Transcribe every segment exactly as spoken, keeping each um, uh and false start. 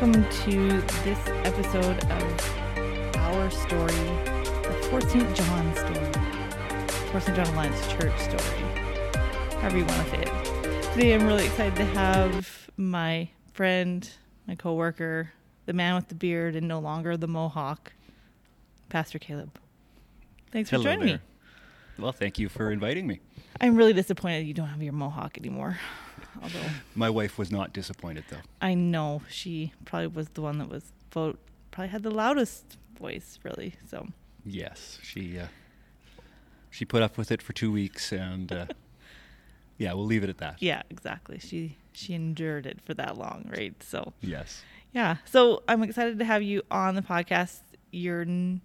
welcome to this episode of our story, the Fort Saint John story, Fort Saint John Alliance Church story, however you want to say it. Today I'm really excited to have my friend, my co-worker, the man with the beard and no longer the mohawk, Pastor Caleb. Thanks for Hello joining there. me. Well, thank you for inviting me. I'm really disappointed you don't have your mohawk anymore. Although my wife was not disappointed, though. I know. She probably was the one that was vote probably had the loudest voice, really. So yes, she uh, she put up with it for two weeks, and uh, yeah, we'll leave it at that. Yeah, exactly. She she endured it for that long, right? So yes, yeah. So I'm excited to have you on the podcast. You're n-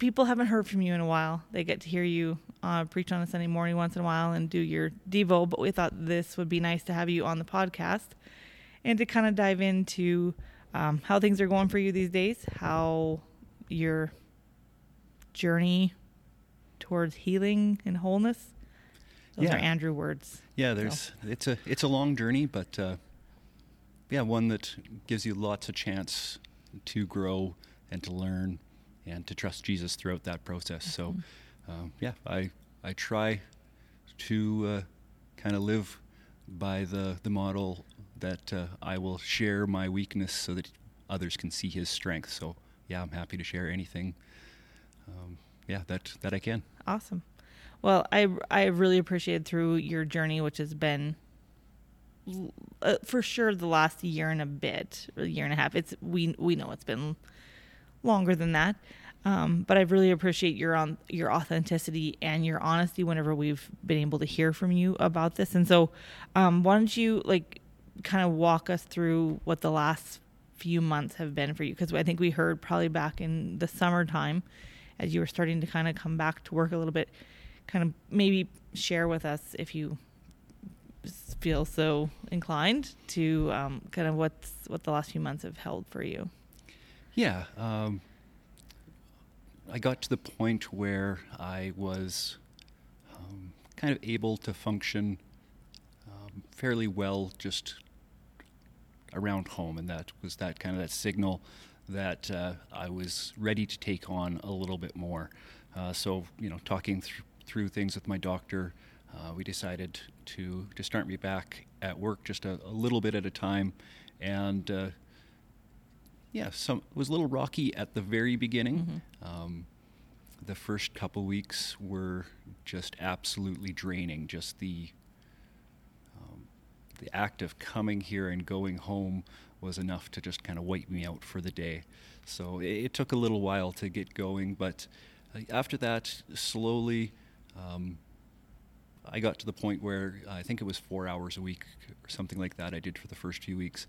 People haven't heard from you in a while. They get to hear you uh, preach on a Sunday morning once in a while and do your Devo, but we thought this would be nice to have you on the podcast and to kind of dive into um, how things are going for you these days, how your journey towards healing and wholeness. Those yeah. are Andrew words. Yeah, there's so. it's a it's a long journey, but uh, yeah, one that gives you lots of chance to grow and to learn and to trust Jesus throughout that process. Mm-hmm. So, um, yeah, I I try to uh, kind of live by the, the model that uh, I will share my weakness so that others can see his strength. So, yeah, I'm happy to share anything, um, yeah, that, that I can. Awesome. Well, I, I really appreciated through your journey, which has been uh, for sure the last year and a bit, or year and a half. It's we we know it's been longer than that, um, but I really appreciate your on your authenticity and your honesty whenever we've been able to hear from you about this. And so um, why don't you like kind of walk us through what the last few months have been for you, because I think we heard probably back in the summertime as you were starting to kind of come back to work a little bit, kind of maybe share with us if you feel so inclined to um, kind of what's what the last few months have held for you. Yeah, um, I got to the point where I was um, kind of able to function um, fairly well just around home, and that was that kind of that signal that uh, I was ready to take on a little bit more. Uh, so, you know, talking th- through things with my doctor, uh, we decided to to start me back at work just a, a little bit at a time, and uh, Yeah, some, it was a little rocky at the very beginning. Mm-hmm. Um, the first couple weeks were just absolutely draining. Just the um, the act of coming here and going home was enough to just kind of wipe me out for the day. So it, it took a little while to get going, but after that, slowly, um, I got to the point where I think it was four hours a week or something like that I did for the first few weeks.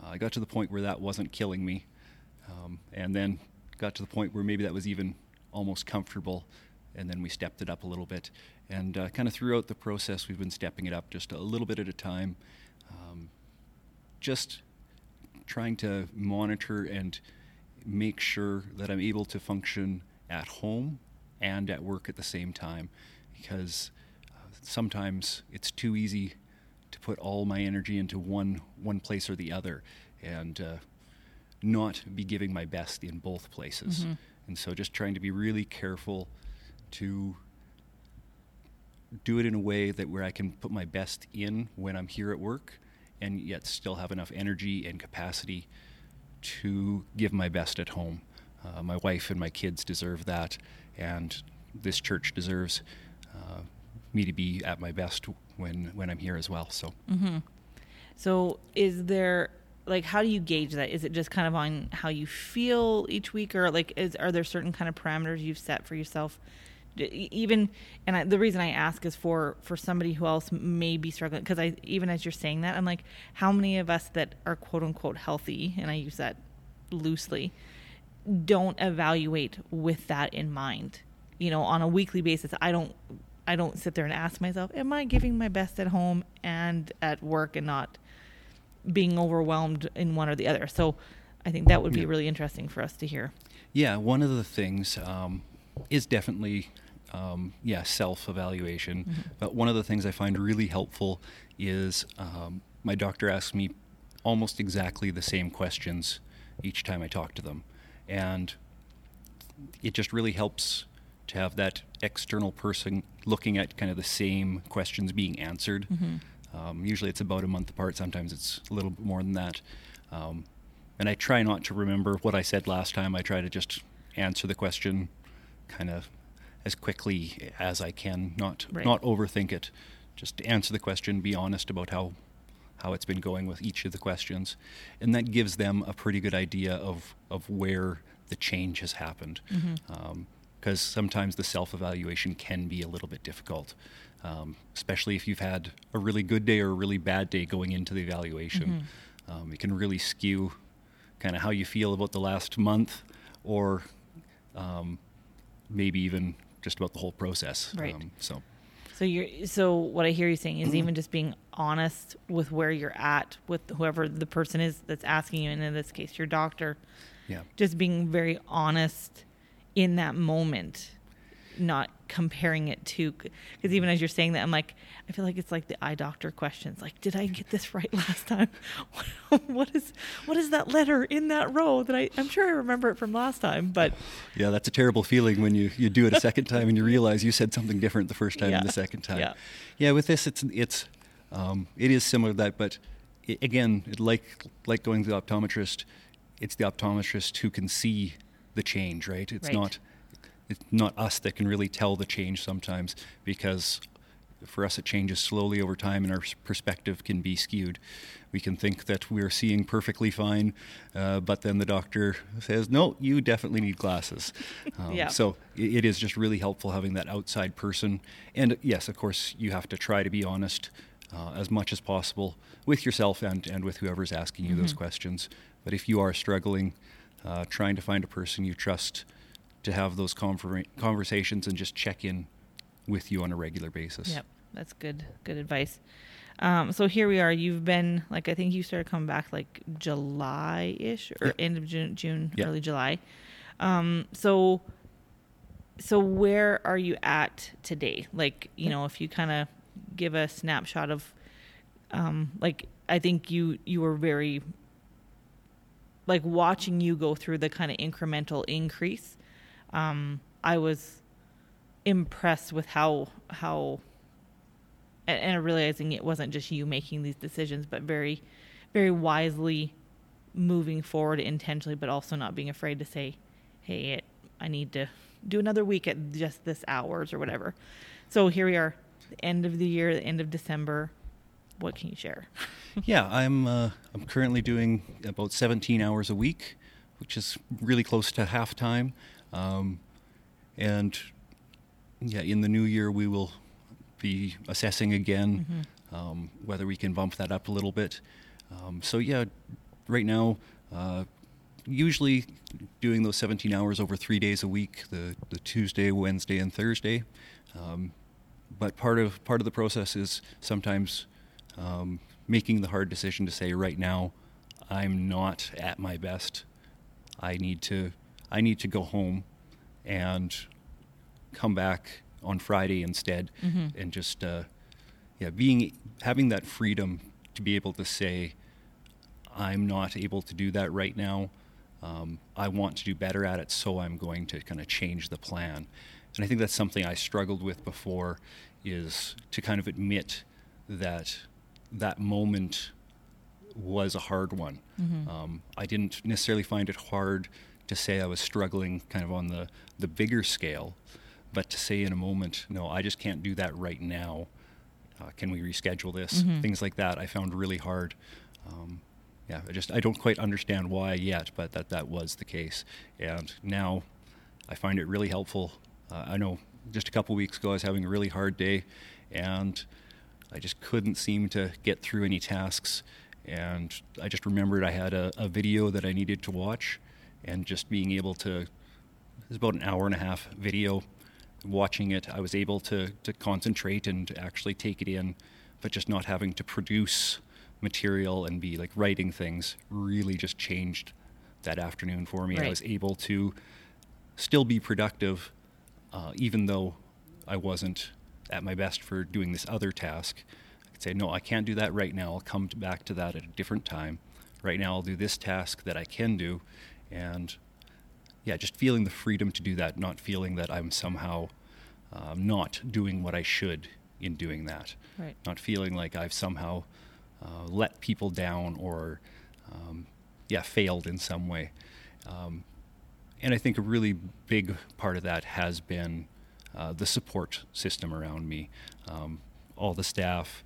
Uh, I got to the point where that wasn't killing me, um, and then got to the point where maybe that was even almost comfortable, and then we stepped it up a little bit. And uh, kind of throughout the process, we've been stepping it up just a little bit at a time, um, just trying to monitor and make sure that I'm able to function at home and at work at the same time, because uh, sometimes it's too easy to put all my energy into one one place or the other, and uh, not be giving my best in both places. Mm-hmm. And so just trying to be really careful to do it in a way that where I can put my best in when I'm here at work, and yet still have enough energy and capacity to give my best at home. Uh, my wife and my kids deserve that, and this church deserves uh, me to be at my best when when I'm here as well. So mm-hmm. So is there, like, how do you gauge that? Is it just kind of on how you feel each week, or like is are there certain kind of parameters you've set for yourself? Even and I, the reason I ask is for for somebody who else may be struggling, because I even as you're saying that I'm like, how many of us that are quote unquote healthy, and I use that loosely, don't evaluate with that in mind, you know, on a weekly basis. I don't I don't sit there and ask myself, am I giving my best at home and at work, and not being overwhelmed in one or the other? So I think that would be really interesting for us to hear. Yeah, one of the things um, is definitely, um, yeah, self-evaluation. Mm-hmm. But one of the things I find really helpful is um, my doctor asked me almost exactly the same questions each time I talk to them. And it just really helps to have that external person looking at kind of the same questions being answered. Mm-hmm. Um, usually it's about a month apart. Sometimes it's a little bit more than that. Um, and I try not to remember what I said last time. I try to just answer the question kind of as quickly as I can, not right. not overthink it. Just answer the question, be honest about how how it's been going with each of the questions. And that gives them a pretty good idea of, of where the change has happened. Mm-hmm. Um, because sometimes the self-evaluation can be a little bit difficult, um, especially if you've had a really good day or a really bad day going into the evaluation. Mm-hmm. Um, it can really skew kind of how you feel about the last month or um, maybe even just about the whole process. Right. Um, so so you're, so what I hear you saying is even just being honest with where you're at with whoever the person is that's asking you, and in this case, your doctor. Yeah. Just being very honest in that moment, not comparing it to, because even as you're saying that, I'm like, I feel like it's like the eye doctor questions. Like, did I get this right last time? What is what is that letter in that row that I, I'm sure I remember it from last time, but. Yeah, that's a terrible feeling when you, you do it a second time and you realize you said something different the first time yeah. and the second time. Yeah. yeah, with this, it's it's um, it is similar to that, but it, again, it, like like going to the optometrist, it's the optometrist who can see the change, right? It's right. not it's not us that can really tell the change sometimes, because for us it changes slowly over time and our perspective can be skewed. We can think that we're seeing perfectly fine, uh, but then the doctor says, no, you definitely need glasses. Um, yeah. So it, it is just really helpful having that outside person. And yes, of course, you have to try to be honest uh, as much as possible with yourself and, and with whoever's asking you mm-hmm. those questions. But if you are struggling, Uh, trying to find a person you trust to have those conver- conversations and just check in with you on a regular basis. Yep, that's good good advice. Um, so here we are. You've been, like, I think you started coming back like July-ish or yep. end of June, June yep. early July. Um, so so where are you at today? Like, you know, if you kind of give a snapshot of, um, like, I think you, you were very... like watching you go through the kind of incremental increase, um, I was impressed with how, how, and, and realizing it wasn't just you making these decisions, but very, very wisely moving forward intentionally, but also not being afraid to say, hey, it, I need to do another week at just this hours or whatever. So here we are, the end of the year, the end of December. What can you share? yeah, I'm uh, I'm currently doing about seventeen hours a week, which is really close to half time. Um, and yeah, in the new year, we will be assessing again mm-hmm. um, whether we can bump that up a little bit. Um, so yeah, right now, uh, usually doing those seventeen hours over three days a week, the, the Tuesday, Wednesday, and Thursday. Um, but part of part of the process is sometimes... Um, making the hard decision to say right now, I'm not at my best. I need to, I need to go home and come back on Friday instead. Mm-hmm. And just, uh, yeah, being, having that freedom to be able to say, I'm not able to do that right now. Um, I want to do better at it. So I'm going to kind of change the plan. And I think that's something I struggled with before, is to kind of admit that that moment was a hard one. Mm-hmm. Um, I didn't necessarily find it hard to say I was struggling kind of on the, the bigger scale, but to say in a moment, no, I just can't do that right now. Uh, can we reschedule this? Mm-hmm. Things like that I found really hard. Um, yeah, I just, I don't quite understand why yet, but that, that was the case. And now I find it really helpful. Uh, I know just a couple weeks ago I was having a really hard day, and I just couldn't seem to get through any tasks, and I just remembered I had a, a video that I needed to watch, and just being able to, it was about an hour and a half video, watching it, I was able to, to concentrate and actually take it in, but just not having to produce material and be like writing things really just changed that afternoon for me. Right. I was able to still be productive, uh, even though I wasn't at my best for doing this other task. I could say, no, I can't do that right now. I'll come to back to that at a different time. right now I'll do this task that I can do. And yeah, just feeling the freedom to do that, not feeling that I'm somehow uh, not doing what I should in doing that. Right. Not feeling like I've somehow uh, let people down or, um, yeah, failed in some way. Um, and I think a really big part of that has been uh, the support system around me. Um, all the staff,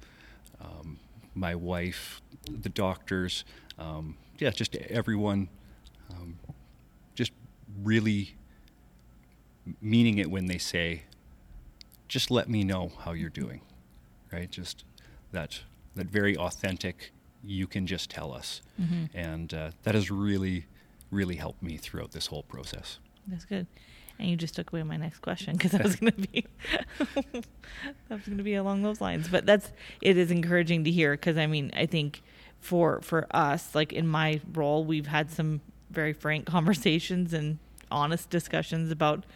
um, my wife, the doctors, um, yeah, just everyone um, just really meaning it when they say, just let me know how you're doing, right? Just that that very authentic, you can just tell us. Mm-hmm. And uh, that has really, really helped me throughout this whole process. That's good. And you just took away my next question, because that was going to be that was going to be along those lines. But that's it is encouraging to hear, because, I mean, I think for for us, like in my role, we've had some very frank conversations and honest discussions about,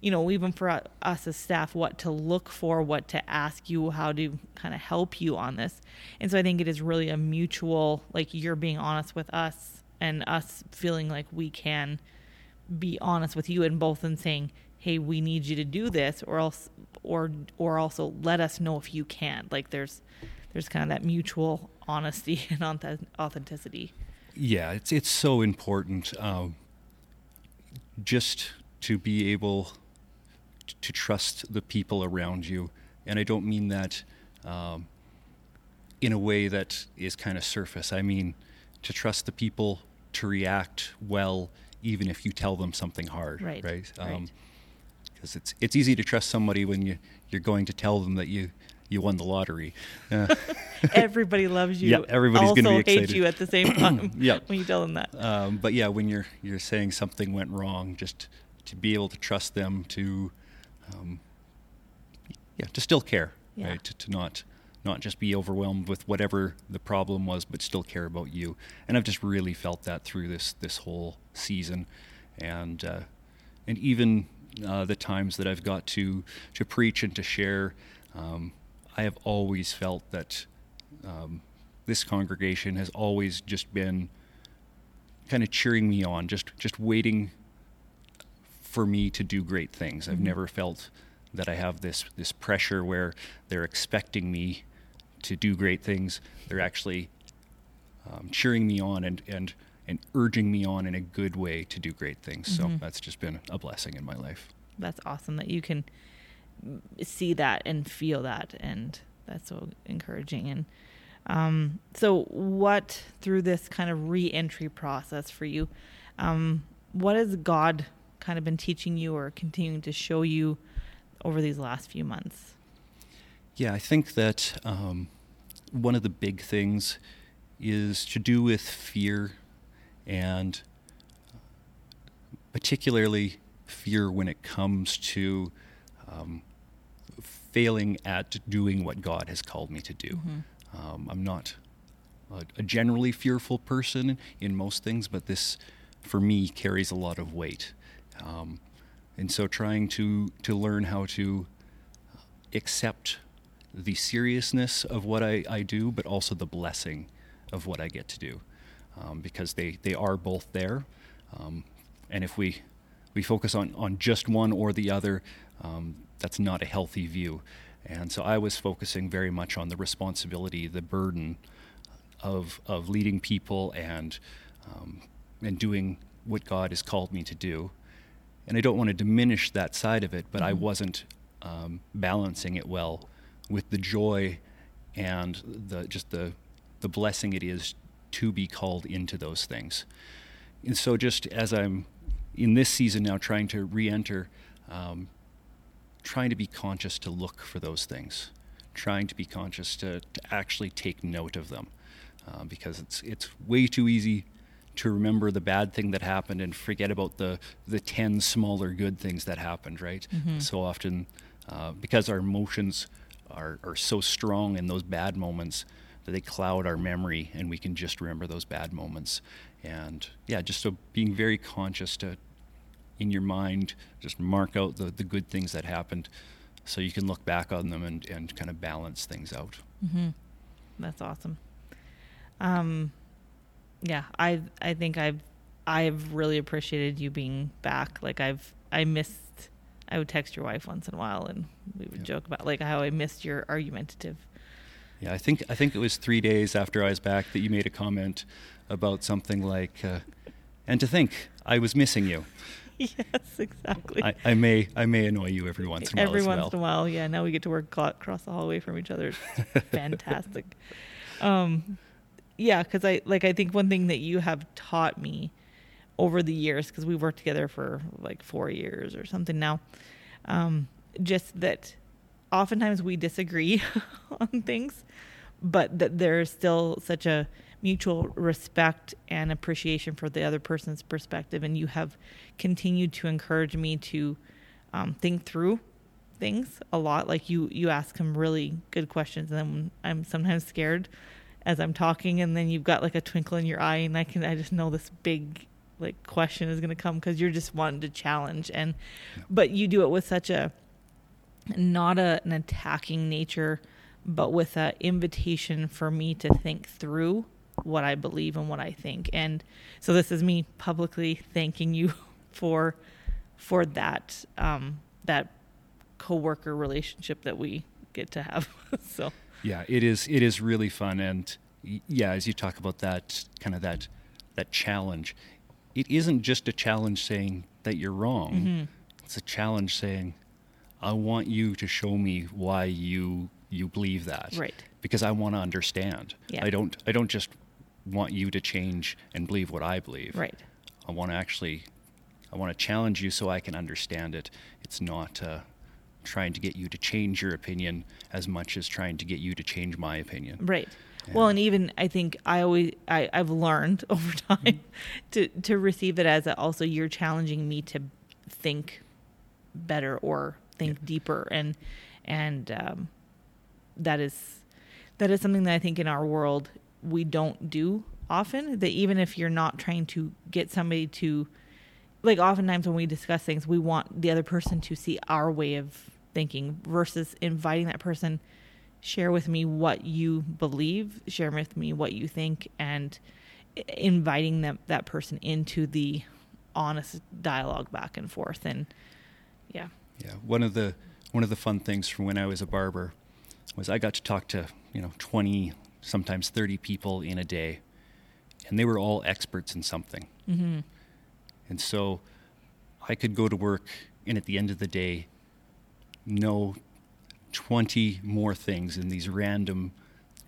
you know, even for us as staff, what to look for, what to ask you, how to kind of help you on this. And so I think it is really a mutual, like you're being honest with us and us feeling like we can be honest with you, and both in saying, hey, we need you to do this, or else, or, or also let us know if you can't. Like there's, there's kind of that mutual honesty and authenticity. Yeah. It's, it's so important. Um, just to be able to trust the people around you. And I don't mean that um, in a way that is kind of surface. I mean, to trust the people to react well, even if you tell them something hard, right? Right. Um, because it's it's easy to trust somebody when you, you're going to tell them that you, you won the lottery. Uh, Everybody loves you. Yeah, everybody's also gonna be excited. Hate you at the same time yeah. when you tell them that. Um, but yeah, when you're you're saying something went wrong, just to be able to trust them to... Um, yeah, to still care, yeah. right? To, to not not just be overwhelmed with whatever the problem was, but still care about you. And I've just really felt that through this this whole season, and uh, and even uh, the times that I've got to to preach and to share, um, I have always felt that um, this congregation has always just been kind of cheering me on, just just waiting for me to do great things. I've mm-hmm. never felt that I have this this pressure where they're expecting me to do great things. They're actually um, cheering me on and, and and urging me on in a good way to do great things. Mm-hmm. So that's just been a blessing in my life. That's awesome that you can see that and feel that, and that's so encouraging. And um, so what, through this kind of re-entry process for you, um, what has God kind of been teaching you or continuing to show you over these last few months? Yeah, I think that um, one of the big things is to do with fear, and particularly fear when it comes to um, failing at doing what God has called me to do. Mm-hmm. Um, I'm not a, a generally fearful person in most things, but this, for me, carries a lot of weight. Um, and so trying to, to learn how to accept the seriousness of what I, I do, but also the blessing of what I get to do, um, because they, they are both there. Um, and if we, we focus on, on just one or the other, um, that's not a healthy view. And so I was focusing very much on the responsibility, the burden of, of leading people and, um, and doing what God has called me to do. And I don't want to diminish that side of it, but mm-hmm. I wasn't um, balancing it well with the joy and the just the the blessing it is to be called into those things. And so just as I'm in this season now trying to re-enter, um, trying to be conscious to look for those things, trying to be conscious to, to actually take note of them, uh, because it's it's way too easy to remember the bad thing that happened and forget about the, the ten smaller good things that happened, right? Mm-hmm. So often, uh, because our emotions are, are so strong in those bad moments that they cloud our memory, and we can just remember those bad moments. And yeah, just so being very conscious to, in your mind, just mark out the, the good things that happened so you can look back on them and, and kind of balance things out. Mm-hmm. That's awesome. Um, yeah, I I think I've I've really appreciated you being back. Like I've I missed. I would text your wife once in a while, and we would yeah. joke about like how I missed your argumentative. Yeah, I think I think it was three days after I was back that you made a comment about something like, uh, "And to think I was missing you." Yes, exactly. I, I may I may annoy you every once in a while. Every once well. in a while, yeah. Now we get to work across the hallway from each other. It's fantastic. Um, yeah, because I like I think one thing that you have taught me over the years, because we worked together for like four years or something now, um, just that oftentimes we disagree on things, but that there's still such a mutual respect and appreciation for the other person's perspective. And you have continued to encourage me to um, think through things a lot. Like you, you ask him really good questions, and then I'm sometimes scared as I'm talking, and then you've got like a twinkle in your eye, and I can, I just know this big like question is going to come because you're just wanting to challenge. And, yeah. but you do it with such a, not a, an attacking nature, but with an invitation for me to think through what I believe and what I think. And so this is me publicly thanking you for for that um that coworker relationship that we get to have. So yeah, it is it is really fun. And yeah, as you talk about that kind of that that challenge, it isn't just a challenge saying that you're wrong. Mm-hmm. It's a challenge saying, I want you to show me why you you believe that. Right. Because I want to understand. Yeah. I don't I don't just want you to change and believe what I believe. Right. I want to actually, I want to challenge you so I can understand it. It's not uh, trying to get you to change your opinion as much as trying to get you to change my opinion. Right. And well, and even I think I always, I, I've learned over time mm-hmm. to, to receive it as a, also you're challenging me to think better or think yeah. deeper. And, and um, that is... That is something that I think in our world we don't do often, that even if you're not trying to get somebody to, like oftentimes when we discuss things, we want the other person to see our way of thinking versus inviting that person, share with me what you believe, share with me what you think, and inviting them, that person into the honest dialogue back and forth. And yeah. Yeah. One of the, one of the fun things from when I was a barber was I got to talk to you know, twenty, sometimes thirty people in a day, and they were all experts in something. Mm-hmm. And so I could go to work and at the end of the day, know twenty more things in these random,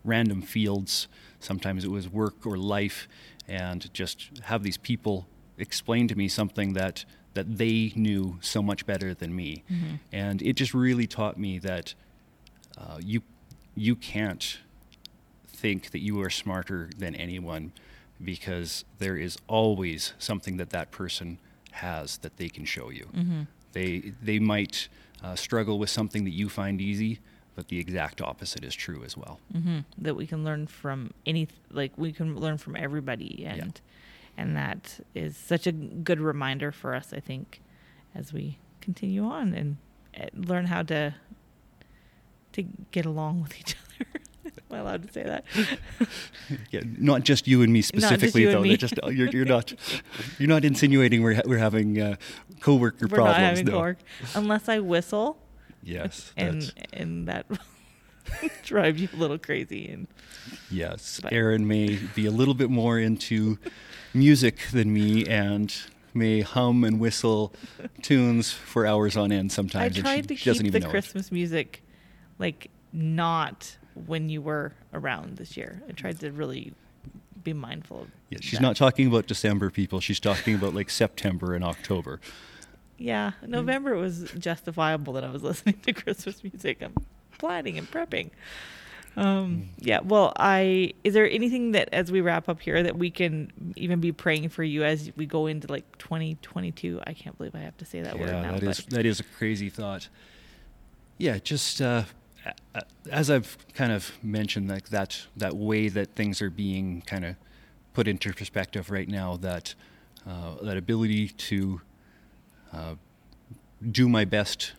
random fields. Sometimes it was work or life, and just have these people explain to me something that, that they knew so much better than me. Mm-hmm. And it just really taught me that uh, you You can't think that you are smarter than anyone, because there is always something that that person has that they can show you. Mm-hmm. They they might uh, struggle with something that you find easy, but the exact opposite is true as well. Mm-hmm. That we can learn from any, like we can learn from everybody, and yeah. and that is such a good reminder for us, I think, as we continue on and learn how to. to get along with each other. Am I allowed to say that? Yeah, not just you and me specifically, though. Me. Just, you're, you're not you're not insinuating we're ha- we're having uh, coworker we're problems. We're not having no. coworker, unless I whistle. Yes, and that's... and that drives you a little crazy. And yes, but. Erin may be a little bit more into music than me, and may hum and whistle tunes for hours on end sometimes. I tried and she to keep the Christmas it. music. Like not when you were around this year. I tried to really be mindful of yeah, she's that. Not talking about December, people. She's talking about like September and October. Yeah, November was justifiable that I was listening to Christmas music. I'm planning and prepping. Um, yeah, well, I is there anything that as we wrap up here that we can even be praying for you as we go into like twenty twenty-two? I can't believe I have to say that yeah, word now. That is, that is a crazy thought. Yeah, just... Uh, as I've kind of mentioned, like that that way that things are being kind of put into perspective right now, that uh, that ability to uh, do my best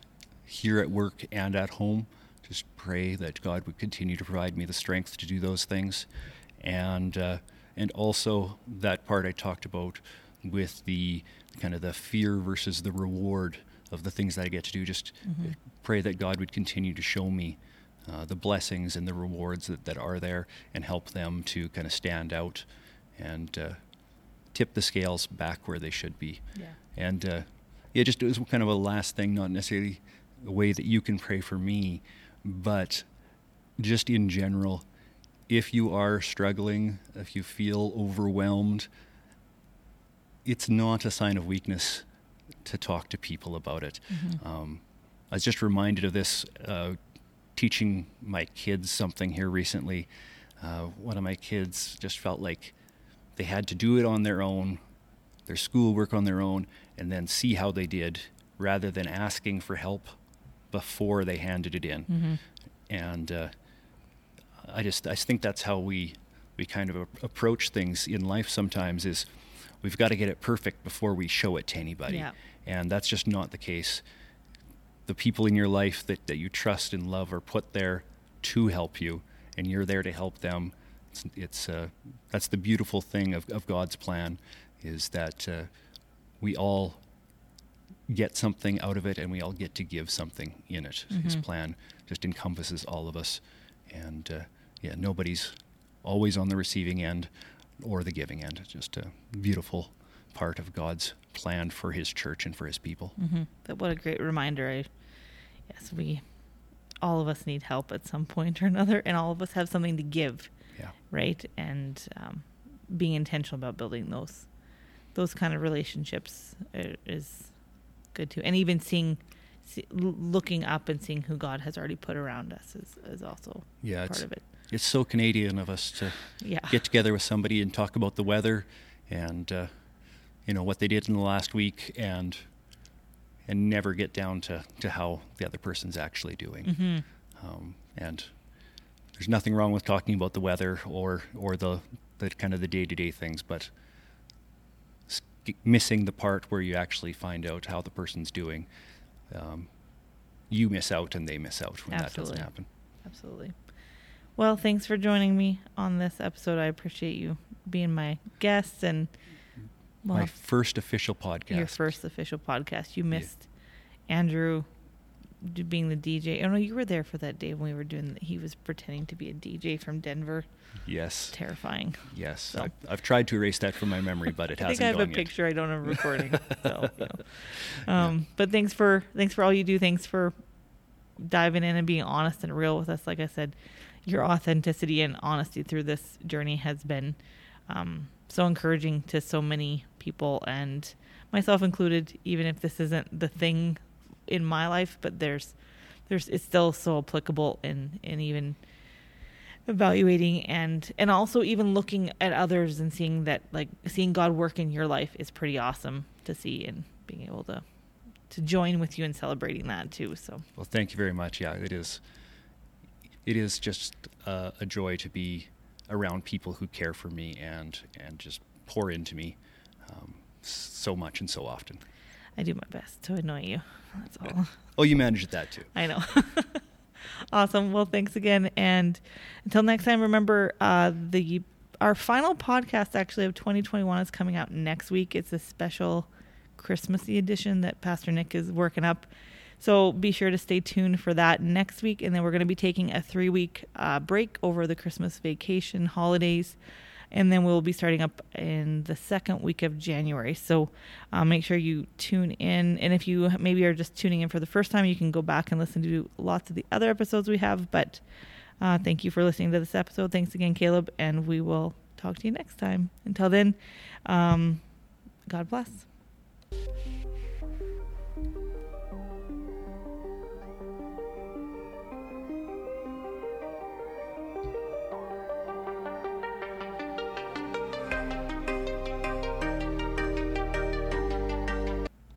here at work and at home, just pray that God would continue to provide me the strength to do those things, and uh, and also that part I talked about with the kind of the fear versus the reward of the things that I get to do. Just mm-hmm. pray that God would continue to show me uh, the blessings and the rewards that, that are there, and help them to kind of stand out and uh, tip the scales back where they should be. Yeah. And uh, yeah, just as kind of a last thing, not necessarily a way that you can pray for me, but just in general, if you are struggling, if you feel overwhelmed, it's not a sign of weakness to talk to people about it. Mm-hmm. Um, I was just reminded of this uh, teaching my kids something here recently. Uh, one of my kids just felt like they had to do it on their own, their schoolwork on their own, and then see how they did, rather than asking for help before they handed it in. Mm-hmm. And uh, I just I think that's how we we kind of approach things in life sometimes, is we've got to get it perfect before we show it to anybody. Yeah. And that's just not the case. The people in your life that, that you trust and love are put there to help you, and you're there to help them. It's, it's uh, that's the beautiful thing of, of God's plan, is that uh, we all get something out of it, and we all get to give something in it. Mm-hmm. His plan just encompasses all of us. And uh, yeah, nobody's always on the receiving end or the giving end. It's just a beautiful part of God's plan for his church and for his people. Mm-hmm. But what a great reminder. I, yes, we, all of us need help at some point or another, and all of us have something to give. Yeah. Right? And um, being intentional about building those, those kind of relationships is good too. And even seeing, see, looking up and seeing who God has already put around us is, is also yeah, part of it. It's so Canadian of us to yeah. get together with somebody and talk about the weather and, uh, you know, what they did in the last week, and and never get down to, to how the other person's actually doing. Mm-hmm. Um, and there's nothing wrong with talking about the weather or, or the, the kind of the day-to-day things, but missing the part where you actually find out how the person's doing, um, you miss out and they miss out when Absolutely. That doesn't happen. Absolutely. Well, thanks for joining me on this episode. I appreciate you being my guest, and well, my first official podcast. Your first official podcast. You missed yeah. Andrew being the D J. Oh no, you were there for that day when we were doing. The, he was pretending to be a D J from Denver. Yes. Terrifying. Yes. So. I've, I've tried to erase that from my memory, but it I hasn't. I think I have a yet. Picture. I don't have a recording. so, you know. um, yeah. But thanks for thanks for all you do. Thanks for diving in and being honest and real with us. Like I said, your authenticity and honesty through this journey has been um, so encouraging to so many people, and myself included, even if this isn't the thing in my life, but there's, there's, it's still so applicable in, in even evaluating and, and also even looking at others and seeing that, like seeing God work in your life is pretty awesome to see, and being able to, to join with you in celebrating that too. So, well, thank you very much. Yeah, it is. It is just uh, a joy to be around people who care for me and and just pour into me um, so much and so often. I do my best to annoy you. That's all. Oh, you managed that too. I know. Awesome. Well, thanks again. And until next time, remember uh, the our final podcast actually of twenty twenty-one is coming out next week. It's a special Christmassy edition that Pastor Nick is working up. So be sure to stay tuned for that next week. And then we're going to be taking a three-week uh, break over the Christmas vacation holidays. And then we'll be starting up in the second week of January. So uh, make sure you tune in. And if you maybe are just tuning in for the first time, you can go back and listen to lots of the other episodes we have. But uh, thank you for listening to this episode. Thanks again, Caleb. And we will talk to you next time. Until then, um, God bless.